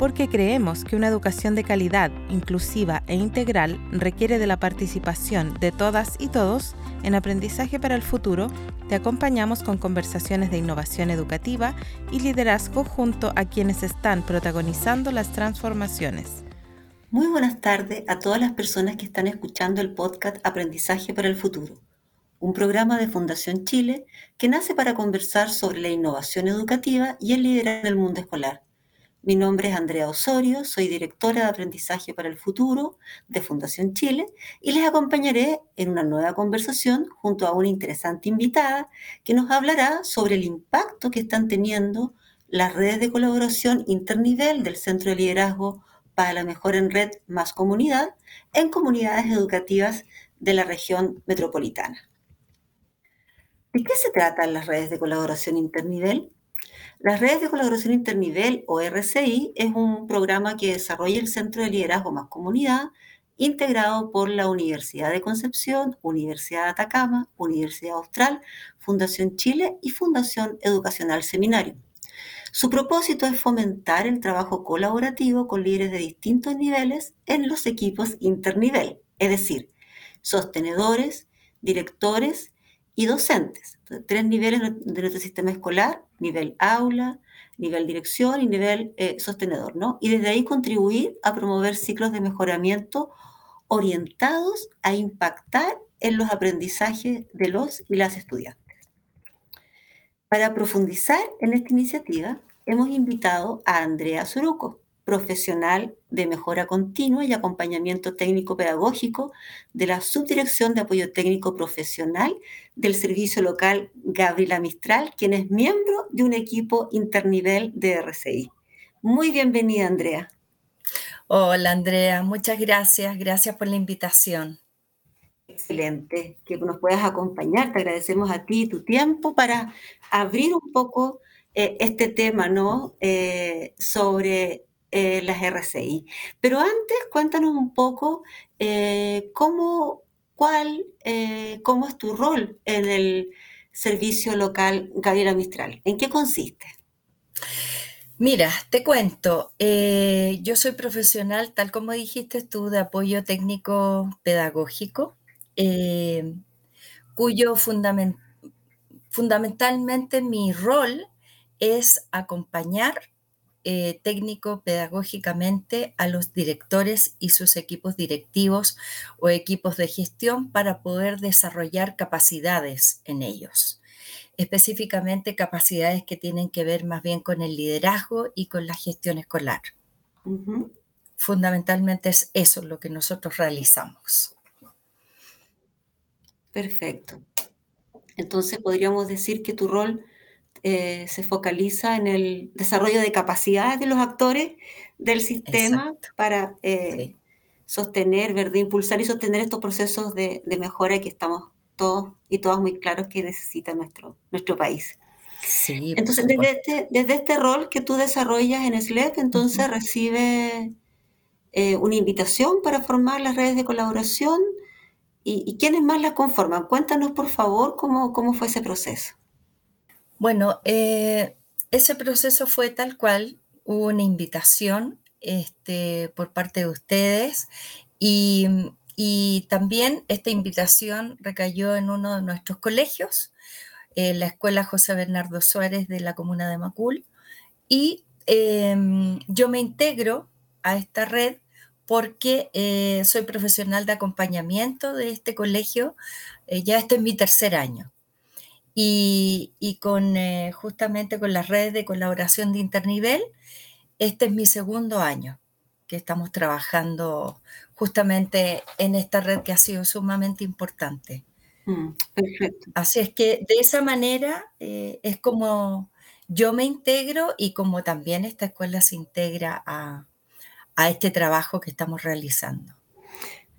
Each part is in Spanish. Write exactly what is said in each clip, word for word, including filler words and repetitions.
porque creemos que una educación de calidad, inclusiva e integral requiere de la participación de todas y todos. En Aprendizaje para el Futuro te acompañamos con conversaciones de innovación educativa y liderazgo junto a quienes están protagonizando las transformaciones. Muy buenas tardes a todas las personas que están escuchando el podcast Aprendizaje para el Futuro, un programa de Fundación Chile que nace para conversar sobre la innovación educativa y el liderazgo en el mundo escolar. Mi nombre es Andrea Osorio, soy directora de Aprendizaje para el Futuro de Fundación Chile y les acompañaré en una nueva conversación junto a una interesante invitada que nos hablará sobre el impacto que están teniendo las redes de colaboración internivel del Centro de Liderazgo para la Mejora en Red Más Comunidad en comunidades educativas de la región metropolitana. ¿De qué se tratan las redes de colaboración internivel? Las redes de colaboración internivel o R C I es un programa que desarrolla el Centro de Liderazgo Más Comunidad, integrado por la Universidad de Concepción, Universidad de Atacama, Universidad Austral, Fundación Chile y Fundación Educacional Seminario. Su propósito es fomentar el trabajo colaborativo con líderes de distintos niveles en los equipos internivel, es decir, sostenedores, directores y docentes. Tres niveles de nuestro sistema escolar, nivel aula, nivel dirección y nivel eh, sostenedor, ¿no? Y desde ahí contribuir a promover ciclos de mejoramiento orientados a impactar en los aprendizajes de los y las estudiantes. Para profundizar en esta iniciativa, hemos invitado a Andrea Zuruco, profesional de mejora continua y acompañamiento técnico-pedagógico de la Subdirección de Apoyo Técnico Profesional del Servicio Local Gabriela Mistral, quien es miembro de un equipo internivel de R C I. Muy bienvenida, Andrea. Hola, Andrea. Muchas gracias. Gracias por la invitación. Excelente. Que nos puedas acompañar. Te agradecemos a ti y tu tiempo para abrir un poco eh, este tema, ¿no? Eh, sobre... Eh, las R C I. Pero antes, cuéntanos un poco eh, cómo, cuál, eh, cómo es tu rol en el Servicio Local Gabriela Mistral. ¿En qué consiste? Mira, te cuento. Eh, yo soy profesional, tal como dijiste tú, de apoyo técnico pedagógico, eh, cuyo fundament- fundamentalmente mi rol es acompañar Eh, técnico pedagógicamente a los directores y sus equipos directivos o equipos de gestión para poder desarrollar capacidades en ellos, específicamente capacidades que tienen que ver más bien con el liderazgo y con la gestión escolar. Uh-huh. Fundamentalmente es eso lo que nosotros realizamos. Perfecto. Entonces podríamos decir que tu rol Eh, se focaliza en el desarrollo de capacidades de los actores del sistema. Exacto. para eh, sí. sostener, ¿verdad? impulsar y sostener estos procesos de, de mejora que estamos todos y todas muy claros que necesita nuestro, nuestro país. Sí, entonces, desde este, desde este rol que tú desarrollas en S L E P, entonces uh-huh. recibes eh, una invitación para formar las redes de colaboración y, y ¿quiénes más las conforman? Cuéntanos, por favor, cómo, cómo fue ese proceso. Bueno, eh, ese proceso fue tal cual, hubo una invitación este, por parte de ustedes y, y también esta invitación recayó en uno de nuestros colegios, eh, la Escuela José Bernardo Suárez de la comuna de Macul, y eh, yo me integro a esta red porque eh, soy profesional de acompañamiento de este colegio, eh, ya este es mi tercer año. Y, y con eh, justamente con las redes de colaboración de internivel, este es mi segundo año que estamos trabajando justamente en esta red que ha sido sumamente importante. Mm, perfecto. Así es que de esa manera eh, es como yo me integro y como también esta escuela se integra a, a este trabajo que estamos realizando.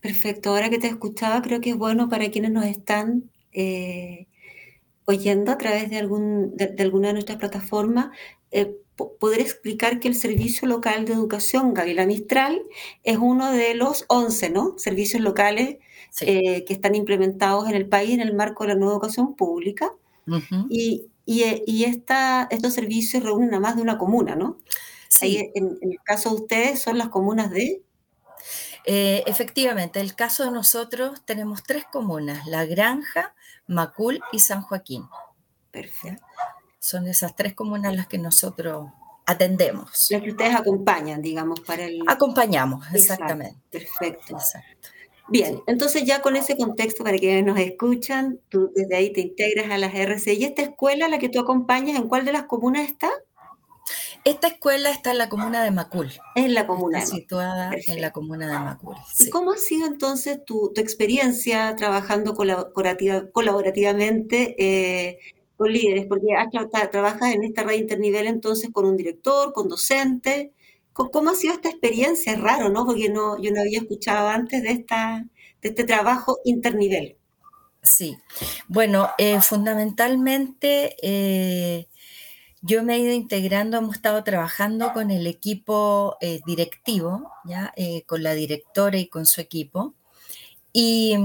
Perfecto. Ahora que te escuchaba, creo que es bueno para quienes nos están eh... oyendo a través de, algún, de, de alguna de nuestras plataformas, eh, p- poder explicar que el Servicio Local de Educación Gabriela Mistral es uno de los once, ¿no?, servicios locales sí. eh, que están implementados en el país en el marco de la nueva educación pública. Uh-huh. Y, y, y esta, estos servicios reúnen a más de una comuna, ¿no? Sí. Ahí, en, en el caso de ustedes, ¿son las comunas de...? Eh, efectivamente, el caso de nosotros tenemos tres comunas, La Granja, Macul y San Joaquín. Perfecto. Son esas tres comunas las que nosotros atendemos. Las que ustedes acompañan, digamos, para el... Acompañamos, exactamente. Exacto, perfecto. Exacto. Bien, sí. Entonces ya con ese contexto, para quienes nos escuchan, tú desde ahí te integras a las R C. ¿Y esta escuela, la que tú acompañas, en cuál de las comunas está? Esta escuela está en la comuna de Macul. En la comuna. Está situada Perfecto. En la comuna de Macul. Sí. ¿Y cómo ha sido entonces tu, tu experiencia trabajando colaborativa, colaborativamente eh, con líderes? Porque has, trabajas en esta red internivel entonces con un director, con docentes. ¿Cómo ha sido esta experiencia? Es raro, ¿no? Porque no, yo no había escuchado antes de, esta, de este trabajo internivel. Sí. Bueno, eh, fundamentalmente... Eh, Yo me he ido integrando, hemos estado trabajando con el equipo eh, directivo, ¿ya? Eh, con la directora y con su equipo, y,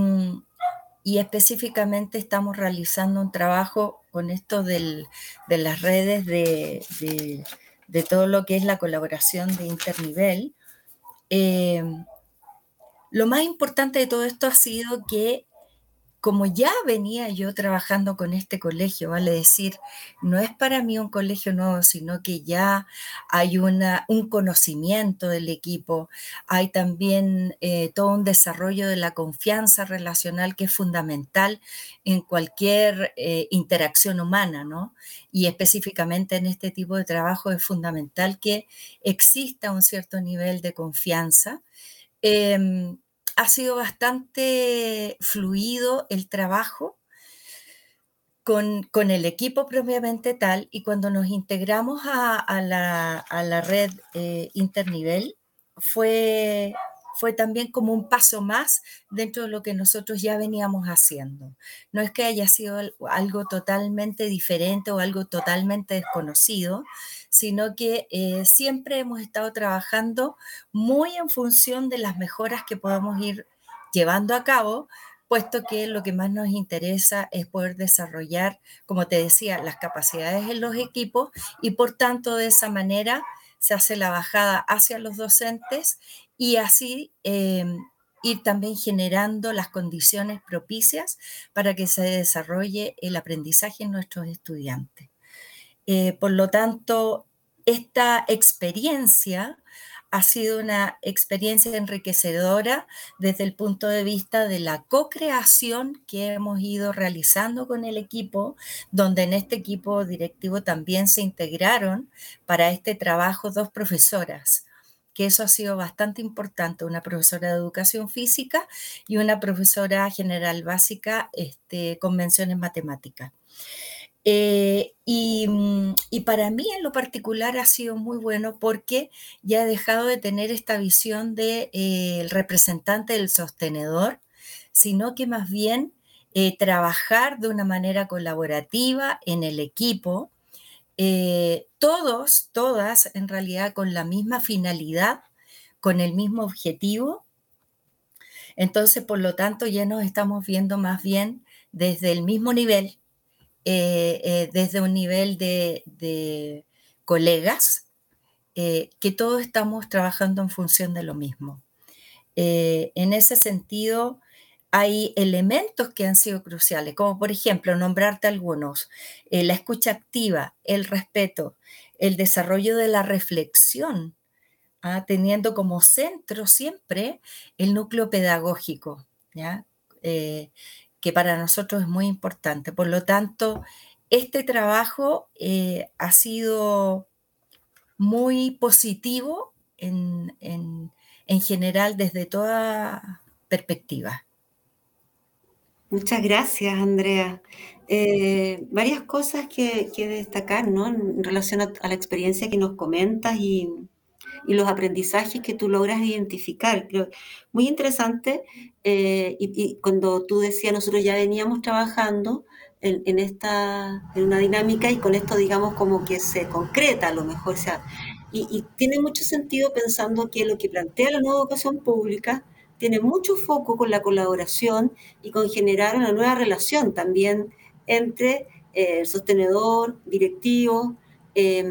y específicamente estamos realizando un trabajo con esto del, de las redes de, de, de todo lo que es la colaboración de internivel. Eh, lo más importante de todo esto ha sido que, como ya venía yo trabajando con este colegio, vale decir, no es para mí un colegio nuevo, sino que ya hay una, un conocimiento del equipo, hay también eh, todo un desarrollo de la confianza relacional que es fundamental en cualquier eh, interacción humana, ¿no? Y específicamente en este tipo de trabajo es fundamental que exista un cierto nivel de confianza. Eh, Ha sido bastante fluido el trabajo con, con el equipo propiamente tal, y cuando nos integramos a, a, la, a la red eh, internivel fue, fue también como un paso más dentro de lo que nosotros ya veníamos haciendo. No es que haya sido algo totalmente diferente o algo totalmente desconocido, sino que eh, siempre hemos estado trabajando muy en función de las mejoras que podamos ir llevando a cabo, puesto que lo que más nos interesa es poder desarrollar, como te decía, las capacidades en los equipos, y por tanto de esa manera se hace la bajada hacia los docentes y así eh, ir también generando las condiciones propicias para que se desarrolle el aprendizaje en nuestros estudiantes. Eh, por lo tanto, esta experiencia ha sido una experiencia enriquecedora desde el punto de vista de la co-creación que hemos ido realizando con el equipo, donde en este equipo directivo también se integraron para este trabajo dos profesoras, que eso ha sido bastante importante, una profesora de educación física y una profesora general básica este, con menciones matemáticas. Eh, y, y para mí en lo particular ha sido muy bueno porque ya he dejado de tener esta visión del de, eh, representante del sostenedor, sino que más bien eh, trabajar de una manera colaborativa en el equipo, eh, todos, todas en realidad con la misma finalidad, con el mismo objetivo. Entonces, por lo tanto, ya nos estamos viendo más bien desde el mismo nivel, Eh, eh, desde un nivel de, de colegas, eh, que todos estamos trabajando en función de lo mismo. Eh, en ese sentido, hay elementos que han sido cruciales, como por ejemplo, nombrarte algunos, eh, la escucha activa, el respeto, el desarrollo de la reflexión, ¿ah? Teniendo como centro siempre el núcleo pedagógico, ¿ya? Eh, que para nosotros es muy importante. Por lo tanto, este trabajo eh, ha sido muy positivo en, en, en general desde toda perspectiva. Muchas gracias, Andrea. Eh, varias cosas que, que destacar, ¿no? En relación a, a la experiencia que nos comentas y... y los aprendizajes que tú logras identificar. Creo muy interesante, eh, y, y cuando tú decías, nosotros ya veníamos trabajando en, en, esta, en una dinámica y con esto, digamos, como que se concreta a lo mejor. O sea, y, y tiene mucho sentido pensando que lo que plantea la nueva educación pública tiene mucho foco con la colaboración y con generar una nueva relación también entre eh, el sostenedor, directivo, eh,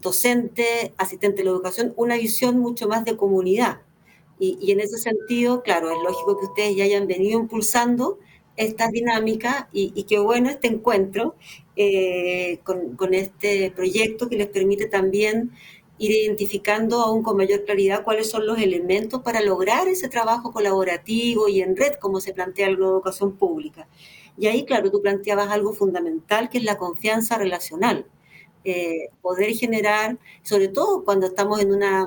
docente, asistente de la educación, una visión mucho más de comunidad. Y, y en ese sentido, claro, es lógico que ustedes ya hayan venido impulsando estas dinámicas y, y qué bueno este encuentro eh, con, con este proyecto que les permite también ir identificando aún con mayor claridad cuáles son los elementos para lograr ese trabajo colaborativo y en red, como se plantea en la educación pública. Y ahí, claro, tú planteabas algo fundamental, que es la confianza relacional. Eh, poder generar, sobre todo cuando estamos en una...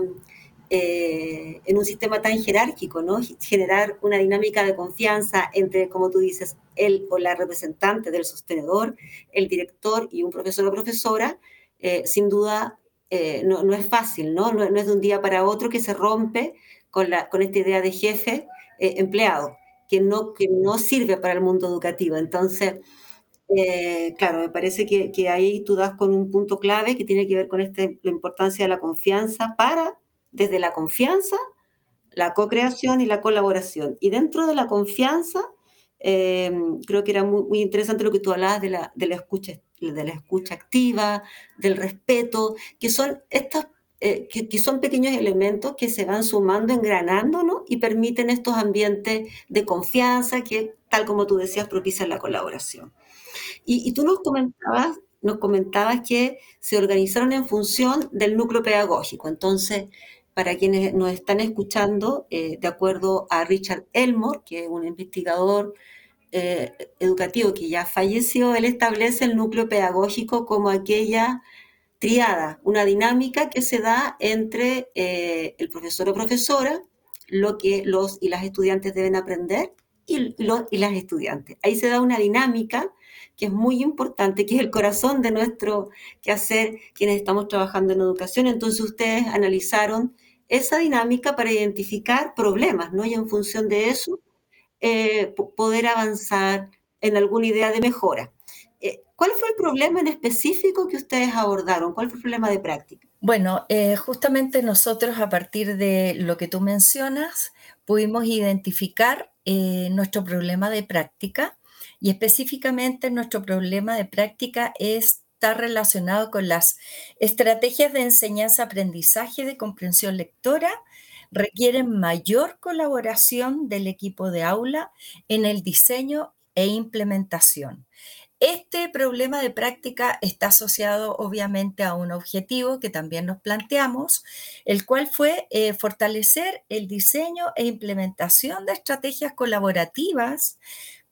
Eh, en un sistema tan jerárquico, ¿no? Generar una dinámica de confianza entre, como tú dices, él o la representante del sostenedor, el director y un profesor o profesora, eh, sin duda eh, no, no es fácil, ¿no? No, no es de un día para otro que se rompe con, la, con esta idea de jefe eh, empleado, que no, que no sirve para el mundo educativo. Entonces, eh, claro, me parece que, que ahí tú das con un punto clave que tiene que ver con este, la importancia de la confianza para... Desde la confianza, la co-creación y la colaboración. Y dentro de la confianza, eh, creo que era muy, muy interesante lo que tú hablabas de la, de la escucha, de la escucha activa, del respeto, que son estos, eh, que, que son pequeños elementos que se van sumando, engranando, ¿no? Y permiten estos ambientes de confianza que, tal como tú decías, propician la colaboración. Y, y tú nos comentabas, nos comentabas que se organizaron en función del núcleo pedagógico. Entonces, para quienes nos están escuchando, eh, de acuerdo a Richard Elmore, que es un investigador eh, educativo que ya falleció, él establece el núcleo pedagógico como aquella triada, una dinámica que se da entre eh, el profesor o profesora, lo que los y las estudiantes deben aprender, y los y las estudiantes. Ahí se da una dinámica que es muy importante, que es el corazón de nuestro quehacer, quienes estamos trabajando en educación. Entonces ustedes analizaron esa dinámica para identificar problemas, ¿no? Y en función de eso, eh, poder avanzar en alguna idea de mejora. Eh, ¿Cuál fue el problema en específico que ustedes abordaron? ¿Cuál fue el problema de práctica? Bueno, eh, justamente nosotros, a partir de lo que tú mencionas, pudimos identificar eh, nuestro problema de práctica. Y específicamente nuestro problema de práctica está relacionado con las estrategias de enseñanza-aprendizaje de comprensión lectora, requieren mayor colaboración del equipo de aula en el diseño e implementación. Este problema de práctica está asociado obviamente a un objetivo que también nos planteamos, el cual fue eh, fortalecer el diseño e implementación de estrategias colaborativas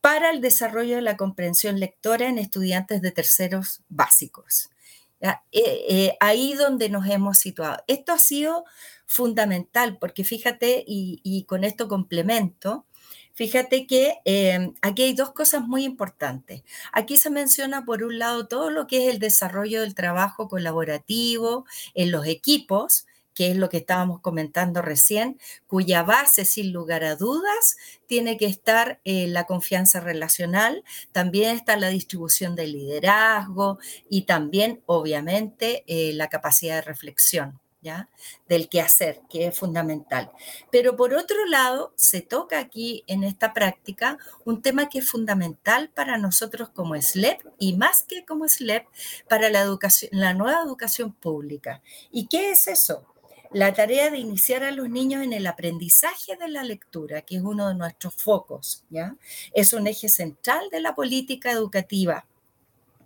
para el desarrollo de la comprensión lectora en estudiantes de terceros básicos. ¿Ya? Eh, eh, ahí donde nos hemos situado. Esto ha sido fundamental porque fíjate, y, y con esto complemento, fíjate que eh, aquí hay dos cosas muy importantes. Aquí se menciona por un lado todo lo que es el desarrollo del trabajo colaborativo en los equipos, que es lo que estábamos comentando recién, cuya base, sin lugar a dudas, tiene que estar eh, la confianza relacional, también está la distribución del liderazgo y también, obviamente, eh, la capacidad de reflexión, ¿ya? Del quehacer, que es fundamental. Pero, por otro lado, se toca aquí, en esta práctica, un tema que es fundamental para nosotros como S L E P y más que como S L E P, para la, educación, la nueva educación pública. ¿Y qué es eso? La tarea de iniciar a los niños en el aprendizaje de la lectura, que es uno de nuestros focos, ¿ya? Es un eje central de la política educativa,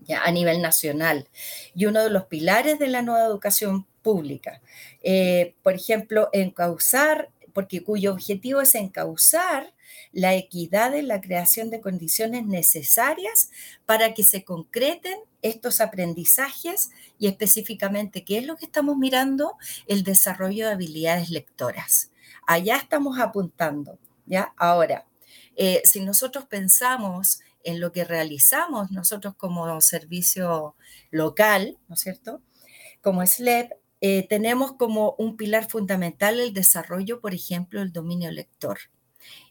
¿ya? A nivel nacional, y uno de los pilares de la nueva educación pública. Eh, por ejemplo, encauzar, porque cuyo objetivo es encauzar la equidad en la creación de condiciones necesarias para que se concreten estos aprendizajes y específicamente, ¿qué es lo que estamos mirando? El desarrollo de habilidades lectoras. Allá estamos apuntando, ¿ya? Ahora, eh, si nosotros pensamos en lo que realizamos nosotros como servicio local, ¿no es cierto? Como S L E P, eh, tenemos como un pilar fundamental el desarrollo, por ejemplo, del dominio lector.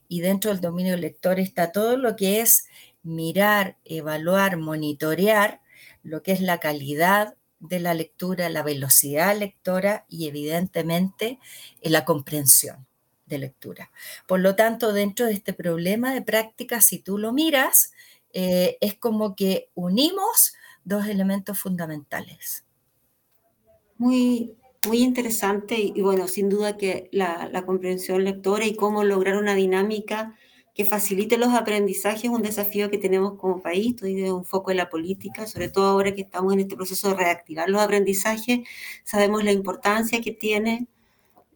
Y dentro del dominio lector está todo lo que es mirar, evaluar, monitorear, lo que es la calidad de la lectura, la velocidad lectora y evidentemente eh, la comprensión de lectura. Por lo tanto, dentro de este problema de práctica, si tú lo miras, eh, es como que unimos dos elementos fundamentales. Muy, muy interesante y, y bueno, sin duda que la, la comprensión lectora y cómo lograr una dinámica que facilite los aprendizajes es un desafío que tenemos como país. Estoy de un foco en la política, sobre todo ahora que estamos en este proceso de reactivar los aprendizajes. Sabemos la importancia que tiene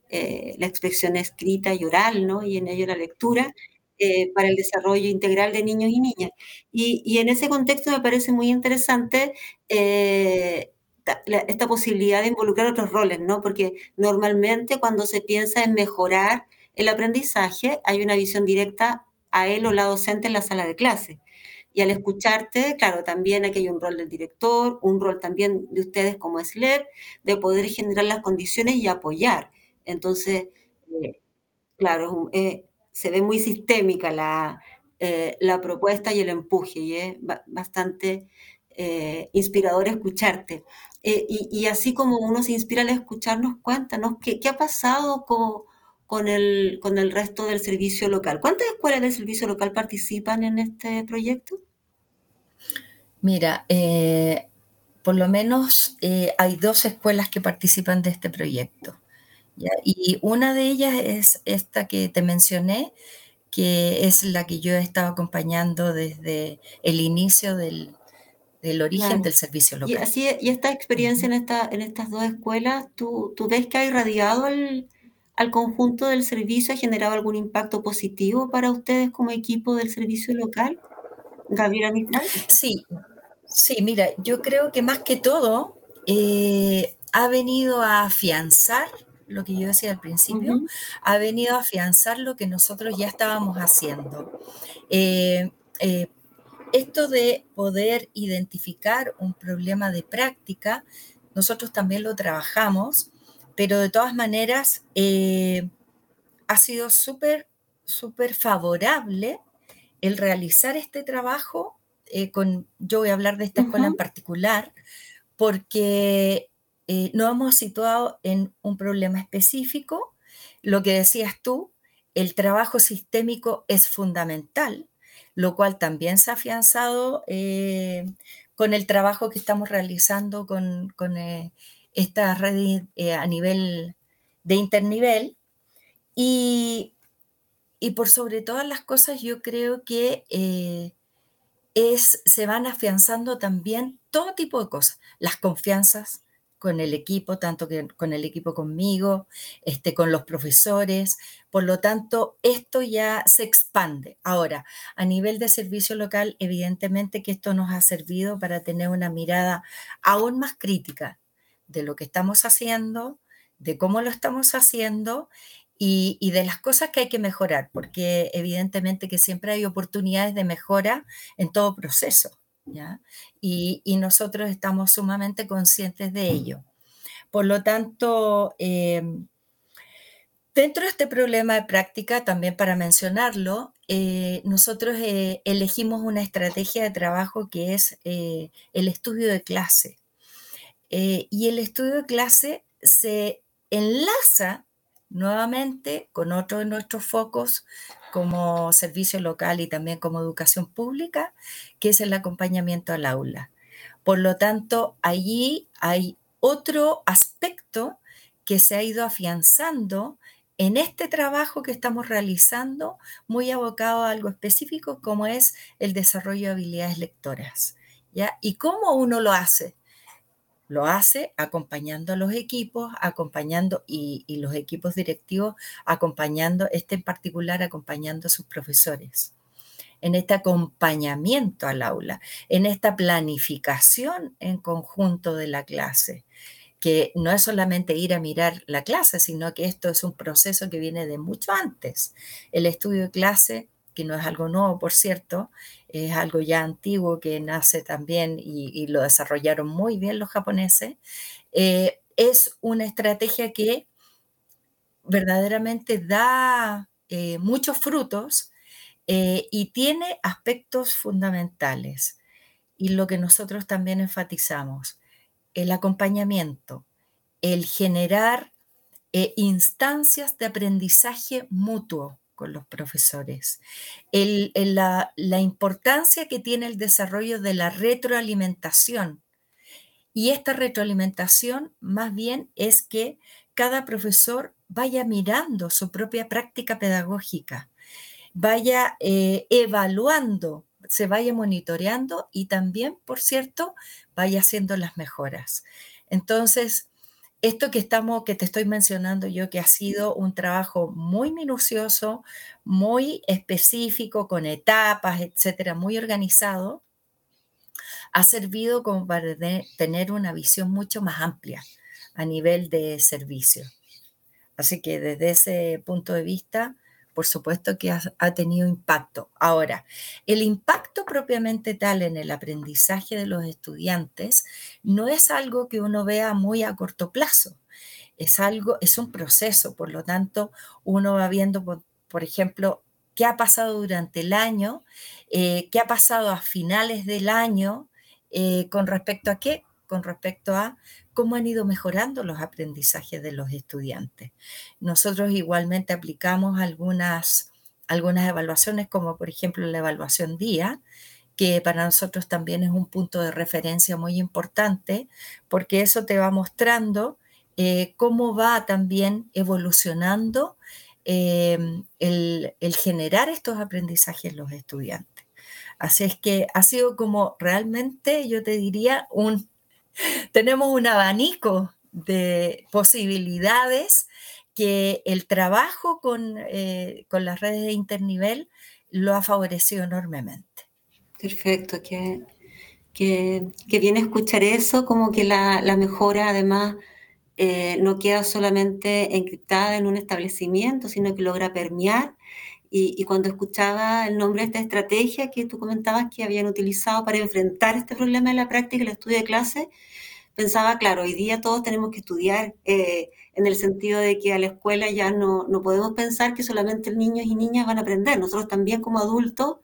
eh, la expresión escrita y oral, ¿no? Y en ello la lectura, eh, para el desarrollo integral de niños y niñas. Y, y en ese contexto me parece muy interesante eh, la, esta posibilidad de involucrar otros roles, ¿no? Porque normalmente cuando se piensa en mejorar el aprendizaje, hay una visión directa a él o la docente en la sala de clase. Y al escucharte, claro, también aquí hay un rol del director, un rol también de ustedes como S L E P, de poder generar las condiciones y apoyar. Entonces, eh, claro, eh, se ve muy sistémica la, eh, la propuesta y el empuje, y es bastante eh, inspirador escucharte. Eh, y, y así como uno se inspira al escucharnos, cuéntanos qué, qué ha pasado con... Con el, con el resto del servicio local. ¿Cuántas escuelas del servicio local participan en este proyecto? Mira, eh, por lo menos eh, hay dos escuelas que participan de este proyecto, ¿ya? Y una de ellas es esta que te mencioné, que es la que yo he estado acompañando desde el inicio del, del origen claro. del servicio local. Y, así, y esta experiencia en, esta, en estas dos escuelas, ¿tú, tú ves que ha irradiado el... ¿Al conjunto del servicio ha generado algún impacto positivo para ustedes como equipo del servicio local? Gabriela Mistral. Sí, sí, mira, yo creo que más que todo eh, ha venido a afianzar, lo que yo decía al principio, uh-huh. ha venido a afianzar lo que nosotros ya estábamos haciendo. Eh, eh, esto de poder identificar un problema de práctica, nosotros también lo trabajamos, pero de todas maneras eh, ha sido súper, súper favorable el realizar este trabajo eh, con, yo voy a hablar de esta escuela uh-huh. en particular, porque eh, nos hemos situado en un problema específico. Lo que decías tú, el trabajo sistémico es fundamental, lo cual también se ha afianzado eh, con el trabajo que estamos realizando con... con eh, esta red eh, a nivel de internivel y, y por sobre todas las cosas yo creo que eh, es, se van afianzando también todo tipo de cosas, las confianzas con el equipo, tanto que con el equipo conmigo, este, con los profesores, por lo tanto esto ya se expande. Ahora, a nivel de servicio local, evidentemente que esto nos ha servido para tener una mirada aún más crítica de lo que estamos haciendo, de cómo lo estamos haciendo y, y de las cosas que hay que mejorar, porque evidentemente que siempre hay oportunidades de mejora en todo proceso, ¿ya? Y, y nosotros estamos sumamente conscientes de ello. Por lo tanto, eh, dentro de este problema de práctica, también para mencionarlo, eh, nosotros eh, elegimos una estrategia de trabajo que es eh, el estudio de clase. Eh, y el estudio de clase se enlaza nuevamente con otro de nuestros focos como servicio local y también como educación pública, que es el acompañamiento al aula. Por lo tanto, allí hay otro aspecto que se ha ido afianzando en este trabajo que estamos realizando, muy abocado a algo específico como es el desarrollo de habilidades lectoras, ¿ya? ¿Y cómo uno lo hace? Lo hace acompañando a los equipos, acompañando y, y los equipos directivos, acompañando, este en particular, acompañando a sus profesores. En este acompañamiento al aula, en esta planificación en conjunto de la clase, que no es solamente ir a mirar la clase, sino que esto es un proceso que viene de mucho antes. El estudio de clase, que no es algo nuevo, por cierto, es algo ya antiguo que nace también y, y lo desarrollaron muy bien los japoneses, eh, es una estrategia que verdaderamente da eh, muchos frutos eh, y tiene aspectos fundamentales. Y lo que nosotros también enfatizamos, el acompañamiento, el generar eh, instancias de aprendizaje mutuo con los profesores, el, el, la, la importancia que tiene el desarrollo de la retroalimentación Y esta retroalimentación más bien es que cada profesor vaya mirando su propia práctica pedagógica, vaya eh, evaluando, se vaya monitoreando y también, por cierto, vaya haciendo las mejoras. Entonces, esto que estamos, que te estoy mencionando yo, que ha sido un trabajo muy minucioso, muy específico, con etapas, etcétera, muy organizado, ha servido como para de, tener una visión mucho más amplia a nivel de servicio. Así que desde ese punto de vista, por supuesto que ha, ha tenido impacto. Ahora, el impacto propiamente tal en el aprendizaje de los estudiantes no es algo que uno vea muy a corto plazo. Es algo, es un proceso, por lo tanto, uno va viendo, por, por ejemplo, qué ha pasado durante el año, eh, qué ha pasado a finales del año, eh, con respecto a qué, con respecto a cómo han ido mejorando los aprendizajes de los estudiantes. Nosotros igualmente aplicamos algunas, algunas evaluaciones, como por ejemplo la evaluación D I A, que para nosotros también es un punto de referencia muy importante, porque eso te va mostrando eh, cómo va también evolucionando eh, el, el generar estos aprendizajes en los estudiantes. Así es que ha sido como realmente, yo te diría, un... Tenemos un abanico de posibilidades que el trabajo con, eh, con las redes de internivel lo ha favorecido enormemente. Perfecto, que, que, que bien escuchar eso, como que la, la mejora además eh, no queda solamente encriptada en un establecimiento, sino que logra permear. Y, y cuando escuchaba el nombre de esta estrategia que tú comentabas que habían utilizado para enfrentar este problema en la práctica, el estudio de clase, pensaba, claro, hoy día todos tenemos que estudiar eh, en el sentido de que a la escuela ya no, no podemos pensar que solamente niños y niñas van a aprender. Nosotros también como adultos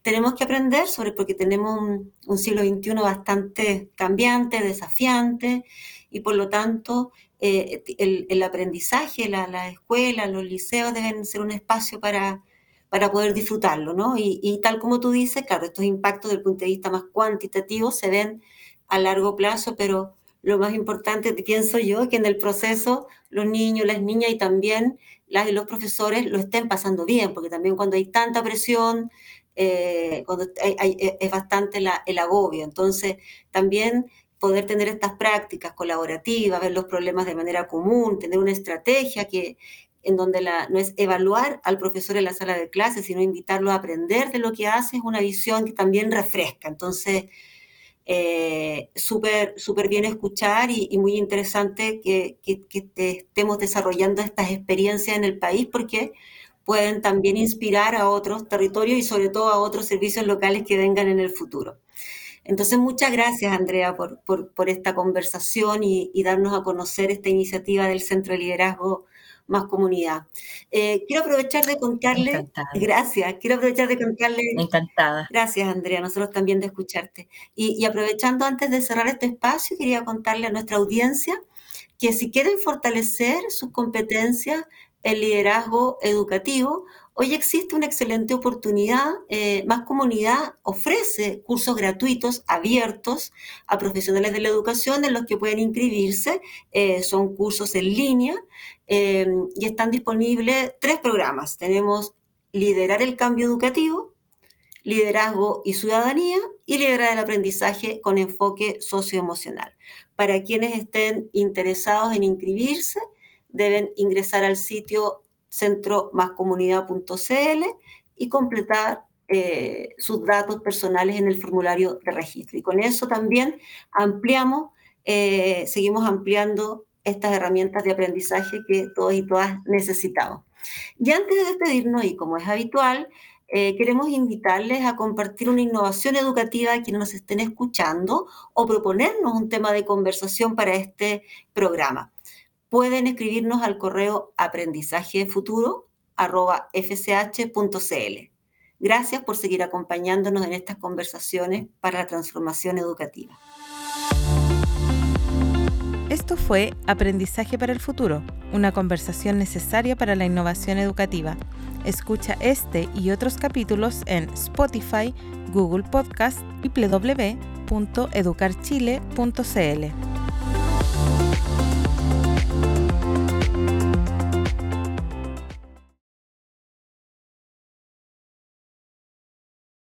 tenemos que aprender sobre porque tenemos un, un siglo veintiuno bastante cambiante, desafiante, y por lo tanto... Eh, el, el aprendizaje, la, la escuela, los liceos deben ser un espacio para, para poder disfrutarlo, ¿no? Y, y tal como tú dices, claro, estos impactos desde el punto de vista más cuantitativo se ven a largo plazo, pero lo más importante, pienso yo, que en el proceso los niños, las niñas y también las y los profesores lo estén pasando bien, porque también cuando hay tanta presión, eh, cuando hay, hay, es bastante la, el agobio. Entonces, también... poder tener estas prácticas colaborativas, ver los problemas de manera común, tener una estrategia que, en donde la, no es evaluar al profesor en la sala de clases, sino invitarlo a aprender de lo que hace, es una visión que también refresca. Entonces, eh, súper súper bien escuchar y, y muy interesante que, que, que te estemos desarrollando estas experiencias en el país, porque pueden también inspirar a otros territorios y sobre todo a otros servicios locales que vengan en el futuro. Entonces, muchas gracias, Andrea, por, por, por esta conversación y, y darnos a conocer esta iniciativa del Centro de Liderazgo Más Comunidad. Eh, quiero aprovechar de contarle... Encantada. Gracias. Quiero aprovechar de contarle... Encantada. Gracias, Andrea. Nosotros también de escucharte. Y, y aprovechando antes de cerrar este espacio, quería contarle a nuestra audiencia que si quieren fortalecer sus competencias en liderazgo educativo, hoy existe una excelente oportunidad. eh, Más Comunidad ofrece cursos gratuitos abiertos a profesionales de la educación en los que pueden inscribirse. Eh, son cursos en línea eh, y están disponibles tres programas. Tenemos Liderar el Cambio Educativo, Liderazgo y Ciudadanía y Liderar el Aprendizaje con Enfoque Socioemocional. Para quienes estén interesados en inscribirse, deben ingresar al sitio centro más comunidad punto c l y completar eh, sus datos personales en el formulario de registro. Y con eso también ampliamos, eh, seguimos ampliando estas herramientas de aprendizaje que todos y todas necesitamos. Y antes de despedirnos, y como es habitual, eh, queremos invitarles a compartir una innovación educativa a quienes nos estén escuchando o proponernos un tema de conversación para este programa. Pueden escribirnos al correo aprendizaje futuro arroba f c h punto c l. Gracias por seguir acompañándonos en estas conversaciones para la transformación educativa. Esto fue Aprendizaje para el Futuro, una conversación necesaria para la innovación educativa. Escucha este y otros capítulos en Spotify, Google Podcast y doble u doble u doble u punto educar chile punto c l.